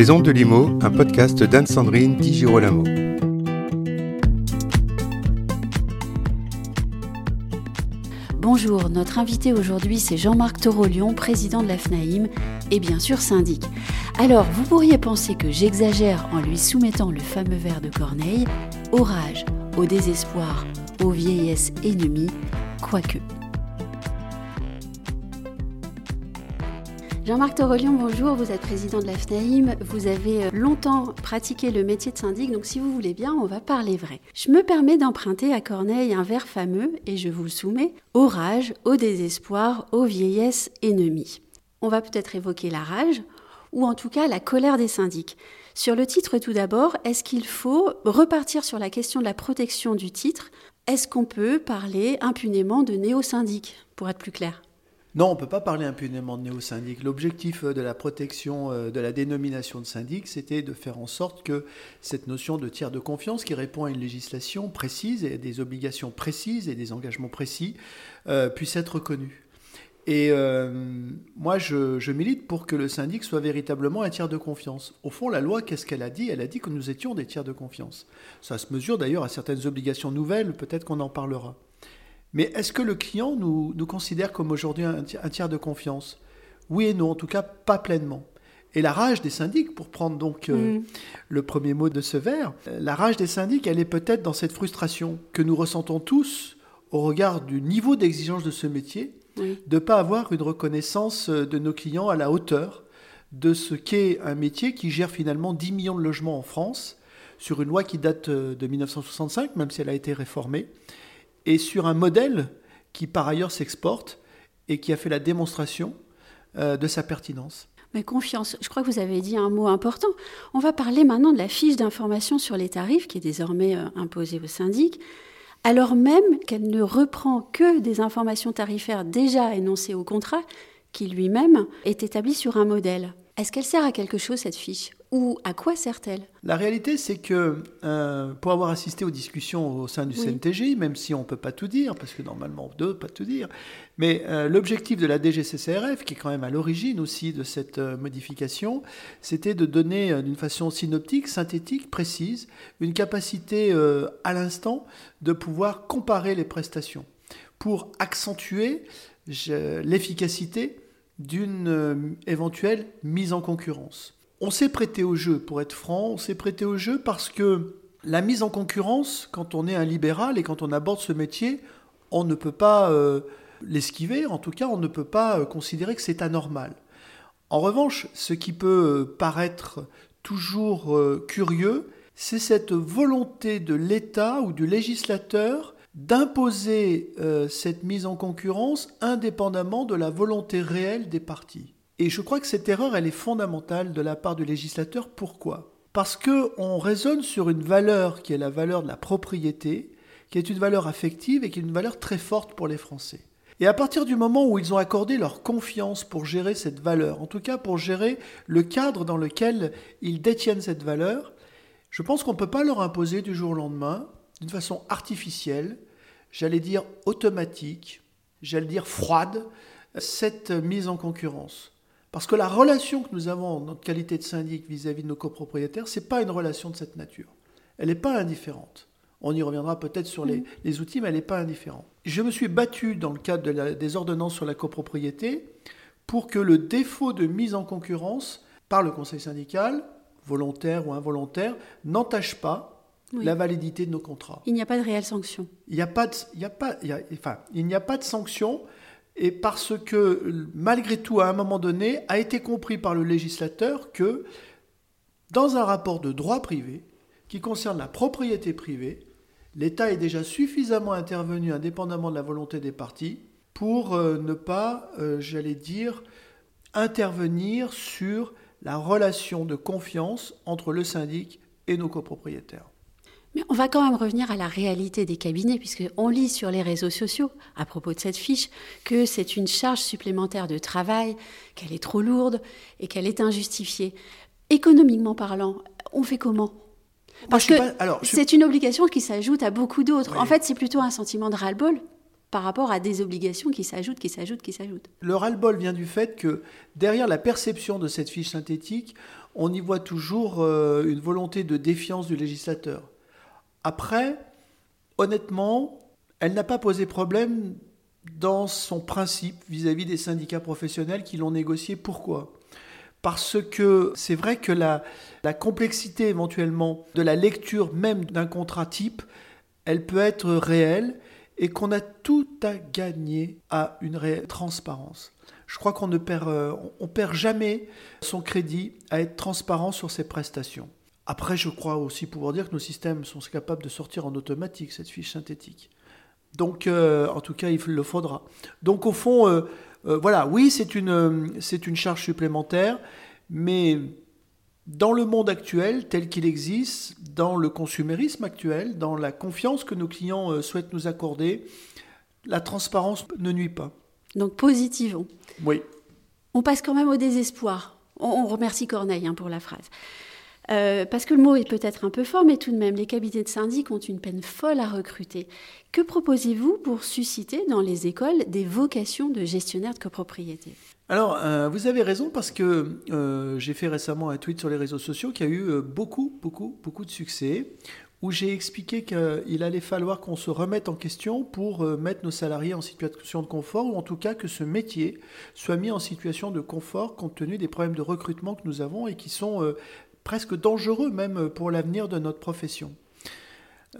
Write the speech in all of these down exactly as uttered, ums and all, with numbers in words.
Les Ondes de Limo, un podcast d'Anne-Sandrine Di Girolamo. Bonjour, notre invité aujourd'hui c'est Jean-Marc Taurelion, président de la FNAIM et bien sûr syndic. Alors, vous pourriez penser que j'exagère en lui soumettant le fameux vers de Corneille, aux rages, au désespoir, aux vieillesses ennemies, quoique. Jean-Marc Taurelion, bonjour, vous êtes président de la FNAIM, vous avez longtemps pratiqué le métier de syndic, donc si vous voulez bien, on va parler vrai. Je me permets d'emprunter à Corneille un vers fameux, et je vous le soumets, aux rages, au désespoir, aux vieillesses ennemies. On va peut-être évoquer la rage, ou en tout cas la colère des syndics. Sur le titre tout d'abord, est-ce qu'il faut repartir sur la question de la protection du titre ? Est-ce qu'on peut parler impunément de néo-syndic, pour être plus clair ? Non, on ne peut pas parler impunément de néo-syndic. L'objectif de la protection de la dénomination de syndic, c'était de faire en sorte que cette notion de tiers de confiance qui répond à une législation précise et à des obligations précises et des engagements précis euh, puisse être reconnue. Et euh, moi, je, je milite pour que le syndic soit véritablement un tiers de confiance. Au fond, la loi, qu'est-ce qu'elle a dit ? Elle a dit que nous étions des tiers de confiance. Ça se mesure d'ailleurs à certaines obligations nouvelles, peut-être qu'on en parlera. Mais est-ce que le client nous, nous considère comme aujourd'hui un tiers de confiance ? Oui et non, en tout cas pas pleinement. Et la rage des syndics, pour prendre donc euh, mmh. le premier mot de ce vers, la rage des syndics, elle est peut-être dans cette frustration que nous ressentons tous au regard du niveau d'exigence de ce métier, oui. de ne pas avoir une reconnaissance de nos clients à la hauteur de ce qu'est un métier qui gère finalement dix millions de logements en France, sur une loi qui date de dix-neuf cent soixante-cinq, même si elle a été réformée, et sur un modèle qui, par ailleurs, s'exporte et qui a fait la démonstration euh, de sa pertinence. Mais confiance, je crois que vous avez dit un mot important. On va parler maintenant de la fiche d'information sur les tarifs qui est désormais euh, imposée aux syndics, alors même qu'elle ne reprend que des informations tarifaires déjà énoncées au contrat, qui lui-même est établi sur un modèle. Est-ce qu'elle sert à quelque chose, cette fiche ? Ou à quoi sert-elle ? La réalité, c'est que, euh, pour avoir assisté aux discussions au sein du oui. C N T G, même si on ne peut pas tout dire, parce que normalement, on ne peut pas tout dire, mais euh, l'objectif de la D G C C R F, qui est quand même à l'origine aussi de cette euh, modification, c'était de donner, euh, d'une façon synoptique, synthétique, précise, une capacité euh, à l'instant de pouvoir comparer les prestations pour accentuer je, l'efficacité d'une euh, éventuelle mise en concurrence. On s'est prêté au jeu, pour être franc, on s'est prêté au jeu parce que la mise en concurrence, quand on est un libéral et quand on aborde ce métier, on ne peut pas euh, l'esquiver, en tout cas on ne peut pas euh, considérer que c'est anormal. En revanche, ce qui peut euh, paraître toujours euh, curieux, c'est cette volonté de l'État ou du législateur d'imposer euh, cette mise en concurrence indépendamment de la volonté réelle des parties. Et je crois que cette erreur, elle est fondamentale de la part du législateur. Pourquoi ? Parce qu'on raisonne sur une valeur qui est la valeur de la propriété, qui est une valeur affective et qui est une valeur très forte pour les Français. Et à partir du moment où ils ont accordé leur confiance pour gérer cette valeur, en tout cas pour gérer le cadre dans lequel ils détiennent cette valeur, je pense qu'on ne peut pas leur imposer du jour au lendemain, d'une façon artificielle, j'allais dire automatique, j'allais dire froide, cette mise en concurrence. Parce que la relation que nous avons, notre qualité de syndic vis-à-vis de nos copropriétaires, ce n'est pas une relation de cette nature. Elle n'est pas indifférente. On y reviendra peut-être sur les, les outils, mais elle n'est pas indifférente. Je me suis battu dans le cadre de la, des ordonnances sur la copropriété pour que le défaut de mise en concurrence par le conseil syndical, volontaire ou involontaire, n'entache pas oui. la validité de nos contrats. Il n'y a pas de réelle sanction. Il n'y a pas de, il y a pas, il y a, enfin, il n'y a pas de sanction. Et parce que, malgré tout, à un moment donné, a été compris par le législateur que, dans un rapport de droit privé, qui concerne la propriété privée, l'État est déjà suffisamment intervenu, indépendamment de la volonté des parties, pour euh, ne pas, euh, j'allais dire, intervenir sur la relation de confiance entre le syndic et nos copropriétaires. Mais on va quand même revenir à la réalité des cabinets, puisqu'on lit sur les réseaux sociaux, à propos de cette fiche, que c'est une charge supplémentaire de travail, qu'elle est trop lourde et qu'elle est injustifiée. Économiquement parlant, on fait comment ? Parce que pas, alors, je... c'est une obligation qui s'ajoute à beaucoup d'autres. Oui. En fait, c'est plutôt un sentiment de ras-le-bol par rapport à des obligations qui s'ajoutent, qui s'ajoutent, qui s'ajoutent. Le ras-le-bol vient du fait que, derrière la perception de cette fiche synthétique, on y voit toujours euh, une volonté de défiance du législateur. Après, honnêtement, elle n'a pas posé problème dans son principe vis-à-vis des syndicats professionnels qui l'ont négocié. Pourquoi ? Parce que c'est vrai que la, la complexité éventuellement de la lecture même d'un contrat type, elle peut être réelle et qu'on a tout à gagner à une réelle transparence. Je crois qu'on ne perd, euh, on perd jamais son crédit à être transparent sur ses prestations. Après, je crois aussi pouvoir dire que nos systèmes sont capables de sortir en automatique cette fiche synthétique. Donc, euh, en tout cas, il le faudra. Donc, au fond, euh, euh, voilà, oui, c'est une, euh, c'est une charge supplémentaire, mais dans le monde actuel, tel qu'il existe, dans le consumérisme actuel, dans la confiance que nos clients euh, souhaitent nous accorder, la transparence ne nuit pas. Donc, positivons. Oui. On passe quand même au désespoir. On, on remercie Corneille hein, pour la phrase. Euh, parce que le mot est peut-être un peu fort, mais tout de même, les cabinets de syndic ont une peine folle à recruter. Que proposez-vous pour susciter dans les écoles des vocations de gestionnaires de copropriété ? Alors, euh, vous avez raison, parce que euh, j'ai fait récemment un tweet sur les réseaux sociaux qui a eu euh, beaucoup, beaucoup, beaucoup de succès, où j'ai expliqué qu'il allait falloir qu'on se remette en question pour euh, mettre nos salariés en situation de confort, ou en tout cas que ce métier soit mis en situation de confort compte tenu des problèmes de recrutement que nous avons et qui sont... Euh, presque dangereux même pour l'avenir de notre profession.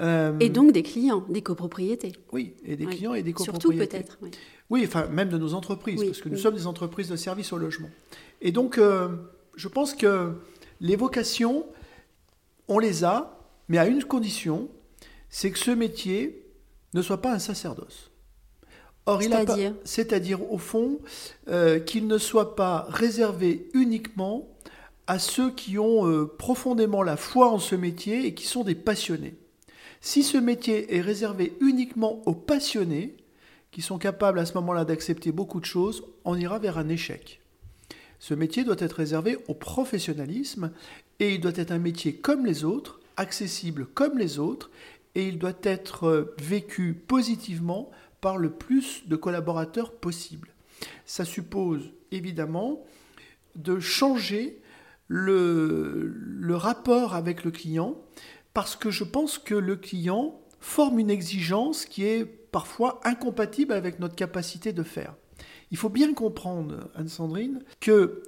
Euh... Et donc des clients, des copropriétés. Oui, et des oui. clients et des copropriétés. Surtout peut-être. Oui, oui enfin même de nos entreprises, oui, parce que nous oui. sommes des entreprises de services au logement. Et donc euh, je pense que les vocations, on les a, mais à une condition, c'est que ce métier ne soit pas un sacerdoce. Or, il a pas, c'est-à-dire au fond euh, qu'il ne soit pas réservé uniquement à ceux qui ont euh, profondément la foi en ce métier et qui sont des passionnés. Si ce métier est réservé uniquement aux passionnés, qui sont capables à ce moment-là d'accepter beaucoup de choses, on ira vers un échec. Ce métier doit être réservé au professionnalisme et il doit être un métier comme les autres, accessible comme les autres, et il doit être euh, vécu positivement par le plus de collaborateurs possible. Ça suppose évidemment de changer Le, le rapport avec le client, parce que je pense que le client forme une exigence qui est parfois incompatible avec notre capacité de faire. Il faut bien comprendre, Anne-Sandrine, que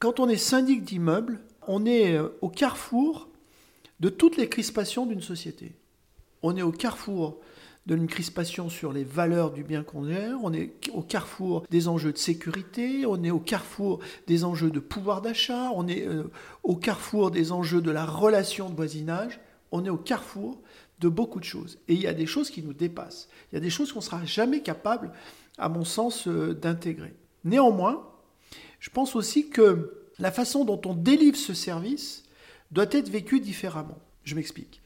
quand on est syndic d'immeuble, on est au carrefour de toutes les crispations d'une société. On est au carrefour d'une crispation sur les valeurs du bien qu'on gère, on est au carrefour des enjeux de sécurité, on est au carrefour des enjeux de pouvoir d'achat, on est euh, au carrefour des enjeux de la relation de voisinage, on est au carrefour de beaucoup de choses. Et il y a des choses qui nous dépassent, il y a des choses qu'on ne sera jamais capable, à mon sens, euh, d'intégrer. Néanmoins, je pense aussi que la façon dont on délivre ce service doit être vécue différemment. Je m'explique.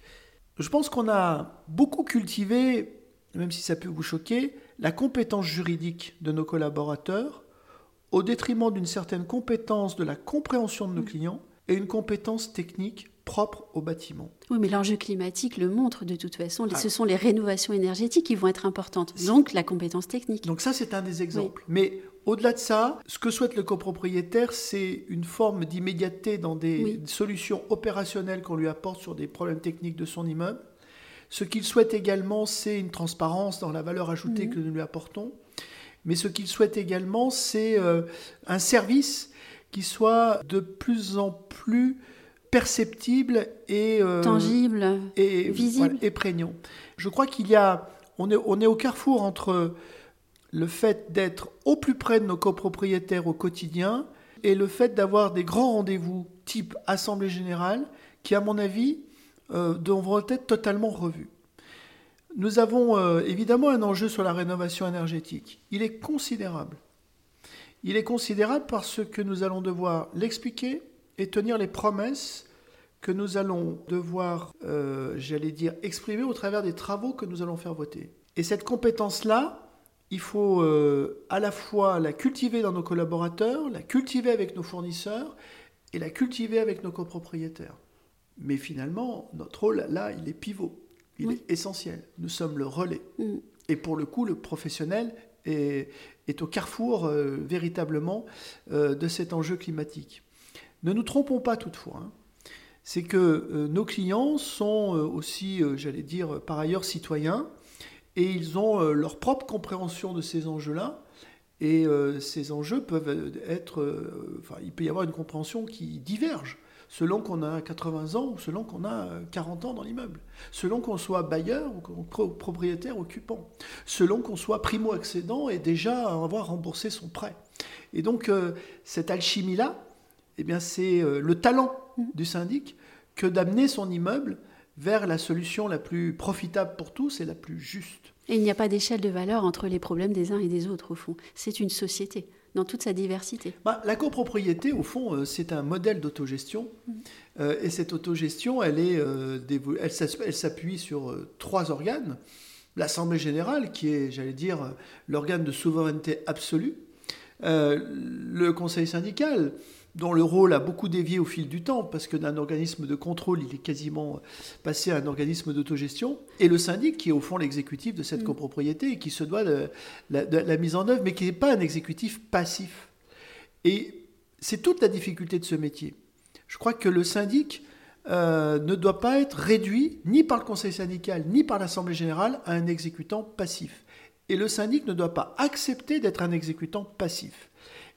Je pense qu'on a beaucoup cultivé, même si ça peut vous choquer, la compétence juridique de nos collaborateurs au détriment d'une certaine compétence de la compréhension de nos clients et une compétence technique propre au bâtiment. Oui, mais l'enjeu climatique le montre de toute façon. Ah. Ce sont les rénovations énergétiques qui vont être importantes, donc la compétence technique. Donc ça, c'est un des exemples. Oui. Mais au-delà de ça, ce que souhaite le copropriétaire, c'est une forme d'immédiateté dans des oui. solutions opérationnelles qu'on lui apporte sur des problèmes techniques de son immeuble. Ce qu'il souhaite également, c'est une transparence dans la valeur ajoutée mmh. que nous lui apportons. Mais ce qu'il souhaite également, c'est euh, un service qui soit de plus en plus perceptible et... Euh, tangible, et, visible. Voilà, et prégnant. Je crois qu'il y a... On est, on est au carrefour entre... le fait d'être au plus près de nos copropriétaires au quotidien et le fait d'avoir des grands rendez-vous type Assemblée Générale qui, à mon avis, euh, devront être totalement revus. Nous avons euh, évidemment un enjeu sur la rénovation énergétique. Il est considérable. Il est considérable parce que nous allons devoir l'expliquer et tenir les promesses que nous allons devoir, euh, j'allais dire, exprimer au travers des travaux que nous allons faire voter. Et cette compétence-là, il faut euh, à la fois la cultiver dans nos collaborateurs, la cultiver avec nos fournisseurs et la cultiver avec nos copropriétaires. Mais finalement, notre rôle, là, il est pivot. Il oui. est essentiel. Nous sommes le relais. Mmh. Et pour le coup, le professionnel est, est au carrefour euh, véritablement euh, de cet enjeu climatique. Ne nous trompons pas toutefois, hein. C'est que euh, nos clients sont euh, aussi, euh, j'allais dire, par ailleurs citoyens, et ils ont euh, leur propre compréhension de ces enjeux-là, et euh, ces enjeux peuvent être... Euh, enfin, il peut y avoir une compréhension qui diverge, selon qu'on a quatre-vingts ans ou selon qu'on a quarante ans dans l'immeuble, selon qu'on soit bailleur ou propriétaire occupant, selon qu'on soit primo-accédant et déjà avoir remboursé son prêt. Et donc, euh, cette alchimie-là, eh bien, c'est euh, le talent du syndic que d'amener son immeuble vers la solution la plus profitable pour tous et la plus juste. Et il n'y a pas d'échelle de valeur entre les problèmes des uns et des autres, au fond. C'est une société, dans toute sa diversité. Bah, la copropriété, au fond, euh, c'est un modèle d'autogestion. Mmh. Euh, et cette autogestion, elle, est, euh, dévolu- elle, s'as- elle s'appuie sur euh, trois organes. L'Assemblée Générale, qui est, j'allais dire, euh, l'organe de souveraineté absolue. Euh, le Conseil syndical, dont le rôle a beaucoup dévié au fil du temps, parce que d'un organisme de contrôle, il est quasiment passé à un organisme d'autogestion, et le syndic, qui est au fond l'exécutif de cette copropriété, et qui se doit de la, de la mise en œuvre, mais qui n'est pas un exécutif passif. Et c'est toute la difficulté de ce métier. Je crois que le syndic euh, ne doit pas être réduit, ni par le Conseil syndical, ni par l'Assemblée Générale, à un exécutant passif. Et le syndic ne doit pas accepter d'être un exécutant passif.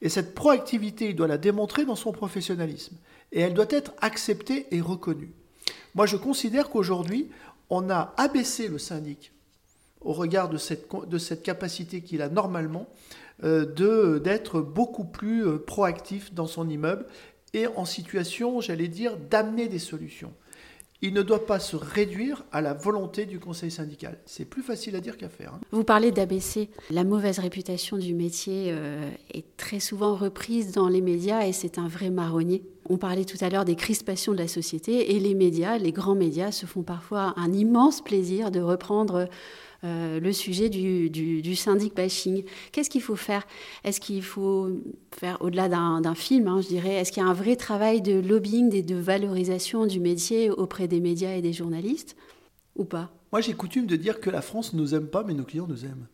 Et cette proactivité, il doit la démontrer dans son professionnalisme. Et elle doit être acceptée et reconnue. Moi, je considère qu'aujourd'hui, on a abaissé le syndic au regard de cette, de cette capacité qu'il a normalement euh, de, d'être beaucoup plus euh, proactif dans son immeuble et en situation, j'allais dire, d'amener des solutions. Il ne doit pas se réduire à la volonté du conseil syndical. C'est plus facile à dire qu'à faire, hein. Vous parlez d'abaisser. La mauvaise réputation du métier euh, est très souvent reprise dans les médias et c'est un vrai marronnier. On parlait tout à l'heure des crispations de la société et les médias, les grands médias, se font parfois un immense plaisir de reprendre euh, le sujet du, du, du syndic bashing. Qu'est-ce qu'il faut faire ? Est-ce qu'il faut faire, au-delà d'un, d'un film, hein, je dirais, est-ce qu'il y a un vrai travail de lobbying et de valorisation du métier auprès des médias et des journalistes ou pas ? Moi, j'ai coutume de dire que la France ne nous aime pas, mais nos clients nous aiment.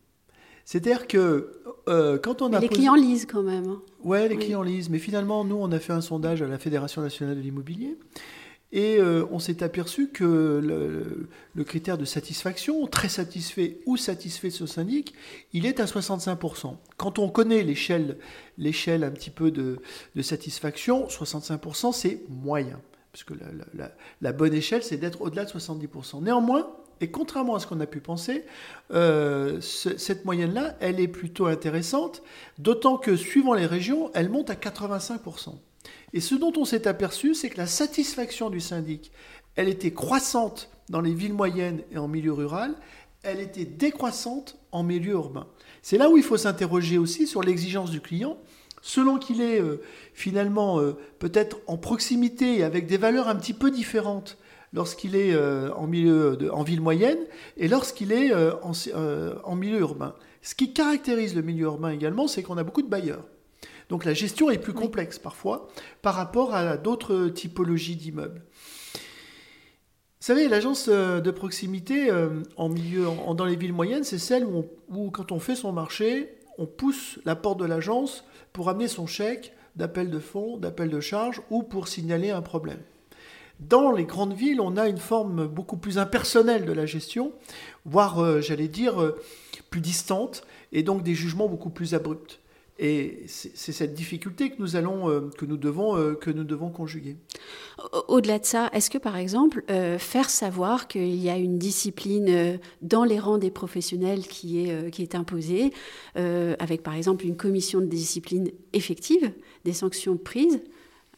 C'est-à-dire que euh, quand on mais a... Les posé... clients lisent quand même. Ouais, les oui. clients lisent. Mais finalement, nous, on a fait un sondage à la Fédération nationale de l'immobilier et euh, on s'est aperçu que le, le critère de satisfaction, très satisfait ou satisfait de ce syndic, il est à soixante-cinq pour cent. Quand on connaît l'échelle, l'échelle un petit peu de, de satisfaction, soixante-cinq pour cent, c'est moyen. Parce que la, la, la bonne échelle, c'est d'être au-delà de soixante-dix pour cent. Néanmoins... Et contrairement à ce qu'on a pu penser, euh, ce, cette moyenne-là, elle est plutôt intéressante, d'autant que suivant les régions, elle monte à quatre-vingt-cinq pour cent. Et ce dont on s'est aperçu, c'est que la satisfaction du syndic, elle était croissante dans les villes moyennes et en milieu rural, elle était décroissante en milieu urbain. C'est là où il faut s'interroger aussi sur l'exigence du client, selon qu'il est euh, finalement euh, peut-être en proximité et avec des valeurs un petit peu différentes lorsqu'il est euh, en, milieu de, en ville moyenne et lorsqu'il est euh, en, euh, en milieu urbain. Ce qui caractérise le milieu urbain également, c'est qu'on a beaucoup de bailleurs. Donc la gestion est plus complexe parfois par rapport à d'autres typologies d'immeubles. Vous savez, l'agence de proximité euh, en milieu, en, dans les villes moyennes, c'est celle où, on, où quand on fait son marché, on pousse la porte de l'agence pour amener son chèque d'appel de fonds, d'appel de charge ou pour signaler un problème. Dans les grandes villes, on a une forme beaucoup plus impersonnelle de la gestion, voire, euh, j'allais dire, euh, plus distante, et donc des jugements beaucoup plus abrupts. Et c'est, c'est cette difficulté que nous, allons, euh, que, nous devons, euh, que nous devons conjuguer. Au-delà de ça, est-ce que, par exemple, euh, faire savoir qu'il y a une discipline euh, dans les rangs des professionnels qui est, euh, qui est imposée, euh, avec, par exemple, une commission de discipline effective, des sanctions prises,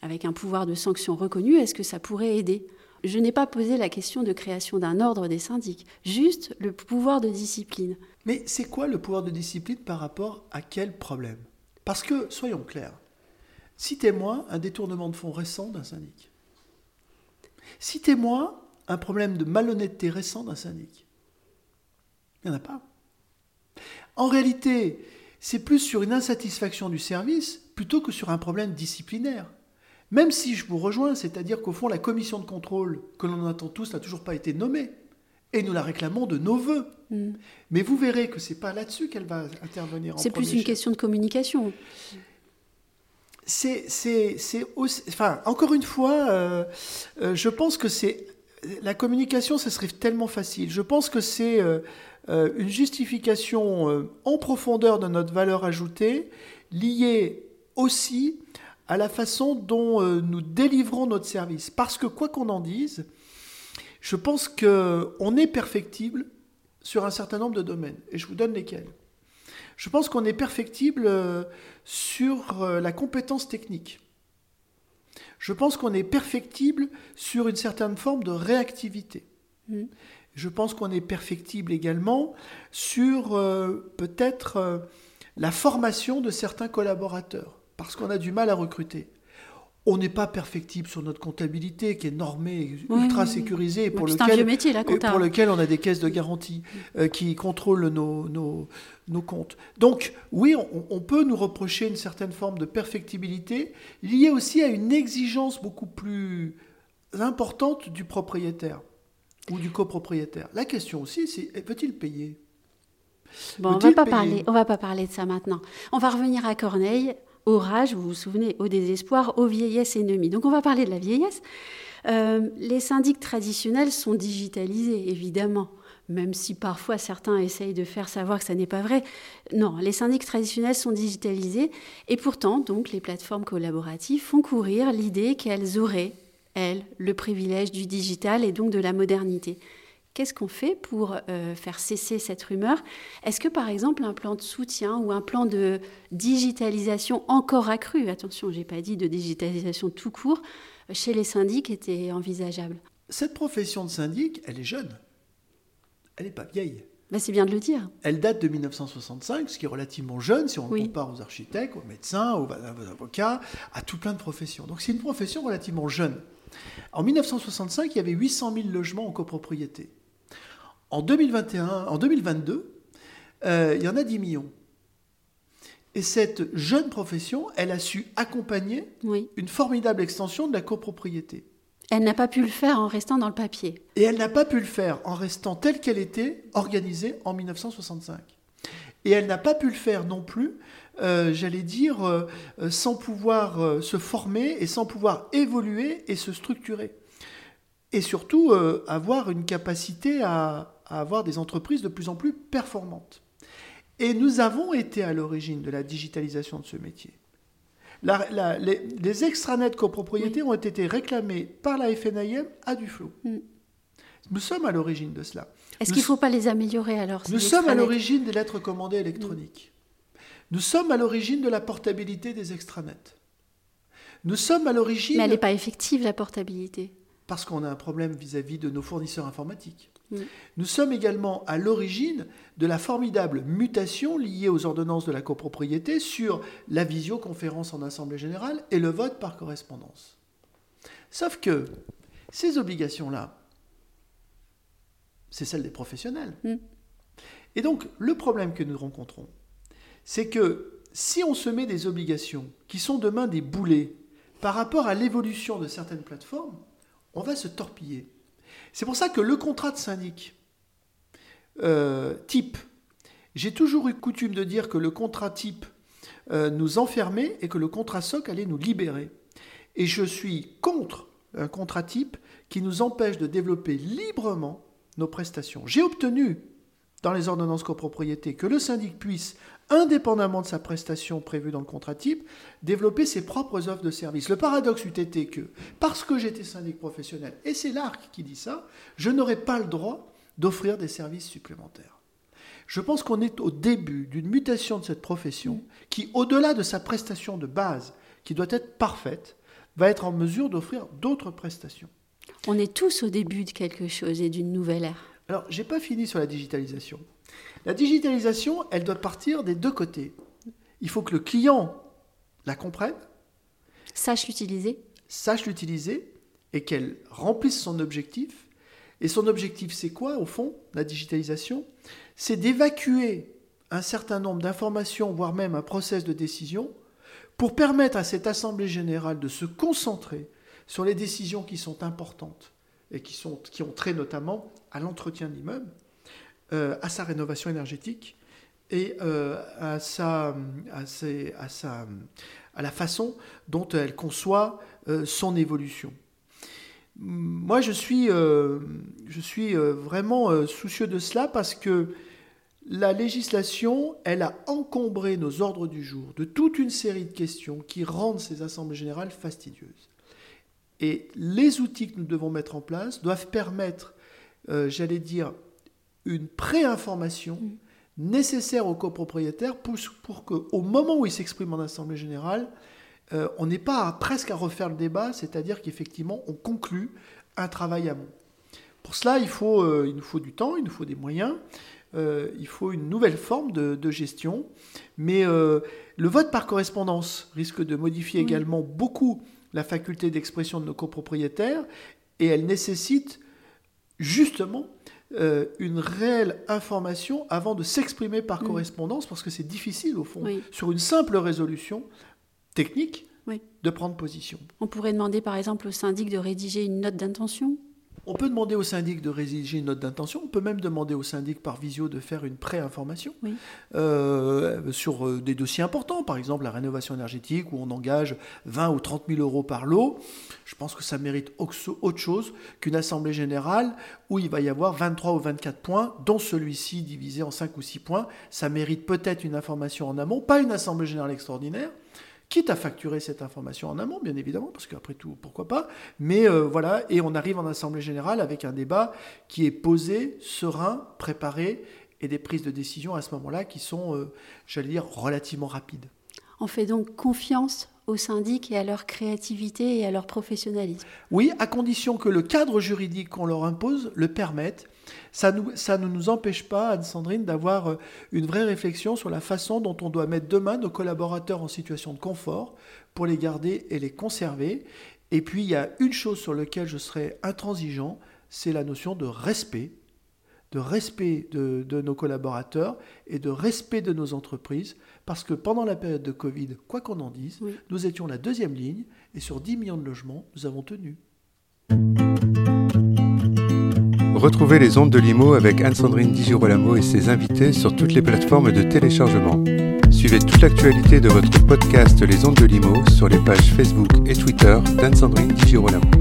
avec un pouvoir de sanction reconnu, est-ce que ça pourrait aider ? Je n'ai pas posé la question de création d'un ordre des syndics, juste le pouvoir de discipline. Mais c'est quoi le pouvoir de discipline par rapport à quel problème ? Parce que, soyons clairs, citez-moi un détournement de fonds récent d'un syndic. Citez-moi un problème de malhonnêteté récent d'un syndic. Il n'y en a pas. En réalité, c'est plus sur une insatisfaction du service plutôt que sur un problème disciplinaire. Même si je vous rejoins, c'est-à-dire qu'au fond, la commission de contrôle que l'on attend tous n'a toujours pas été nommée. Et nous la réclamons de nos voeux. Mmh. Mais vous verrez que ce n'est pas là-dessus qu'elle va intervenir en premier chef. C'est plus une question de communication. c'est, c'est, c'est aussi, enfin, encore une fois, euh, euh, je pense que c'est la communication, ça serait tellement facile. Je pense que c'est euh, euh, une justification euh, en profondeur de notre valeur ajoutée, liée aussi à la façon dont euh, nous délivrons notre service. Parce que quoi qu'on en dise, je pense qu'on est perfectible sur un certain nombre de domaines. Et je vous donne lesquels. Je pense qu'on est perfectible euh, sur euh, la compétence technique. Je pense qu'on est perfectible sur une certaine forme de réactivité. Mmh. Je pense qu'on est perfectible également sur euh, peut-être euh, la formation de certains collaborateurs, parce qu'on a du mal à recruter. On n'est pas perfectible sur notre comptabilité, qui est normée, oui, ultra sécurisée, oui, oui. Pour, oui, lequel, c'est un vieux métier, la compta. Pour lequel on a des caisses de garantie euh, qui contrôlent nos, nos, nos comptes. Donc, oui, on, on peut nous reprocher une certaine forme de perfectibilité, liée aussi à une exigence beaucoup plus importante du propriétaire ou du copropriétaire. La question aussi, c'est, peut-il payer ? Bon, on va pas parler, on va pas parler de ça maintenant. On va revenir à Corneille, au rage, vous vous souvenez, au désespoir, aux vieillesses ennemies. Donc on va parler de la vieillesse. Euh, les syndics traditionnels sont digitalisés, évidemment, même si parfois certains essayent de faire savoir que ça n'est pas vrai. Non, les syndics traditionnels sont digitalisés et pourtant, donc, les plateformes collaboratives font courir l'idée qu'elles auraient, elles, le privilège du digital et donc de la modernité. Qu'est-ce qu'on fait pour euh, faire cesser cette rumeur ? Est-ce que, par exemple, un plan de soutien ou un plan de digitalisation encore accru, attention, je n'ai pas dit de digitalisation tout court, chez les syndics était envisageable ? Cette profession de syndic, elle est jeune. Elle n'est pas vieille. Ben, c'est bien de le dire. Elle date de mille neuf cent soixante-cinq, ce qui est relativement jeune si on le oui. compare aux architectes, aux médecins, aux, aux avocats, à tout plein de professions. Donc c'est une profession relativement jeune. En mille neuf cent soixante-cinq, il y avait huit cent mille logements en copropriété. En deux mille vingt et un, en deux mille vingt-deux, euh, il y en a dix millions. Et cette jeune profession, elle a su accompagner oui. une formidable extension de la copropriété. Elle n'a pas pu le faire en restant dans le papier. Et elle n'a pas pu le faire en restant telle qu'elle était organisée en mille neuf cent soixante-cinq. Et elle n'a pas pu le faire non plus, euh, j'allais dire, euh, sans pouvoir euh, se former et sans pouvoir évoluer et se structurer. Et surtout, euh, avoir une capacité à, à avoir des entreprises de plus en plus performantes. Et nous avons été à l'origine de la digitalisation de ce métier. La, la, les, les extranets copropriétés oui. ont été réclamés par la F N A I M à Duflot. Mm. Nous sommes à l'origine de cela. Est-ce nous, qu'il ne faut pas les améliorer alors ? Nous sommes à l'origine des lettres commandées électroniques. Mm. Nous sommes à l'origine de la portabilité des extranets. Nous sommes à l'origine... Mais elle n'est pas effective, la portabilité. Parce qu'on a un problème vis-à-vis de nos fournisseurs informatiques. Mm. Nous sommes également à l'origine de la formidable mutation liée aux ordonnances de la copropriété sur la visioconférence en assemblée générale et le vote par correspondance. Sauf que ces obligations-là, c'est celle des professionnels. Mm. Et donc, le problème que nous rencontrons, c'est que si on se met des obligations qui sont demain des boulets par rapport à l'évolution de certaines plateformes, on va se torpiller. C'est pour ça que le contrat de syndic euh, type, j'ai toujours eu coutume de dire que le contrat type euh, nous enfermait et que le contrat soc allait nous libérer. Et je suis contre un contrat type qui nous empêche de développer librement nos prestations. J'ai obtenu dans les ordonnances copropriété que le syndic puisse, indépendamment de sa prestation prévue dans le contrat type, développer ses propres offres de services. Le paradoxe eût été que, parce que j'étais syndic professionnel, et c'est l'A R C qui dit ça, je n'aurais pas le droit d'offrir des services supplémentaires. Je pense qu'on est au début d'une mutation de cette profession qui, au-delà de sa prestation de base, qui doit être parfaite, va être en mesure d'offrir d'autres prestations. On est tous au début de quelque chose et d'une nouvelle ère. Alors, je n'ai pas fini sur la digitalisation. La digitalisation, elle doit partir des deux côtés. Il faut que le client la comprenne. Sache l'utiliser. Sache l'utiliser et qu'elle remplisse son objectif. Et son objectif, c'est quoi, au fond, la digitalisation ? C'est d'évacuer un certain nombre d'informations, voire même un process de décision, pour permettre à cette assemblée générale de se concentrer sur les décisions qui sont importantes et qui, sont, qui ont trait notamment à l'entretien de l'immeuble, euh, à sa rénovation énergétique et euh, à, sa, à, ses, à, sa, à la façon dont elle conçoit euh, son évolution. Moi, je suis, euh, je suis euh, vraiment euh, soucieux de cela parce que la législation, elle a encombré nos ordres du jour de toute une série de questions qui rendent ces assemblées générales fastidieuses. Et les outils que nous devons mettre en place doivent permettre, euh, j'allais dire, une pré-information mmh. nécessaire aux copropriétaires pour, pour qu'au moment où ils s'expriment en assemblée générale, euh, on n'est pas à, presque à refaire le débat, c'est-à-dire qu'effectivement, on conclut un travail amont. Pour cela, il, faut, euh, il nous faut du temps, il nous faut des moyens, euh, il faut une nouvelle forme de, de gestion. Mais euh, le vote par correspondance risque de modifier mmh. également beaucoup la faculté d'expression de nos copropriétaires, et elle nécessite justement euh, une réelle information avant de s'exprimer par mmh. correspondance, parce que c'est difficile au fond, oui. sur une simple résolution technique, oui. de prendre position. On pourrait demander par exemple au syndic de rédiger une note d'intention. On peut demander au syndic de rédiger une note d'intention, on peut même demander au syndic par visio de faire une pré-information oui. euh, sur euh, des dossiers importants, par exemple la rénovation énergétique où on engage vingt ou trente mille euros par lot. Je pense que ça mérite autre chose qu'une assemblée générale où il va y avoir vingt-trois ou vingt-quatre points, dont celui-ci divisé en cinq ou six points. Ça mérite peut-être une information en amont, pas une assemblée générale extraordinaire, quitte à facturer cette information en amont, bien évidemment, parce qu'après tout, pourquoi pas, mais euh, voilà, et on arrive en Assemblée Générale avec un débat qui est posé, serein, préparé, et des prises de décision à ce moment-là qui sont, euh, j'allais dire, relativement rapides. On fait donc confiance aux syndics et à leur créativité et à leur professionnalisme. Oui, à condition que le cadre juridique qu'on leur impose le permette. Ça, nous, ça ne nous empêche pas, Anne-Sandrine, d'avoir une vraie réflexion sur la façon dont on doit mettre demain nos collaborateurs en situation de confort pour les garder et les conserver. Et puis, il y a une chose sur laquelle je serai intransigeant, c'est la notion de respect, de respect de, de nos collaborateurs et de respect de nos entreprises, parce que pendant la période de Covid, quoi qu'on en dise, oui. nous étions la deuxième ligne et sur dix millions de logements, nous avons tenu. Retrouvez les Ondes de Limo avec Anne-Sandrine Di Girolamo et ses invités sur toutes les plateformes de téléchargement. Suivez toute l'actualité de votre podcast Les Ondes de Limo sur les pages Facebook et Twitter d'Anne-Sandrine Di Girolamo.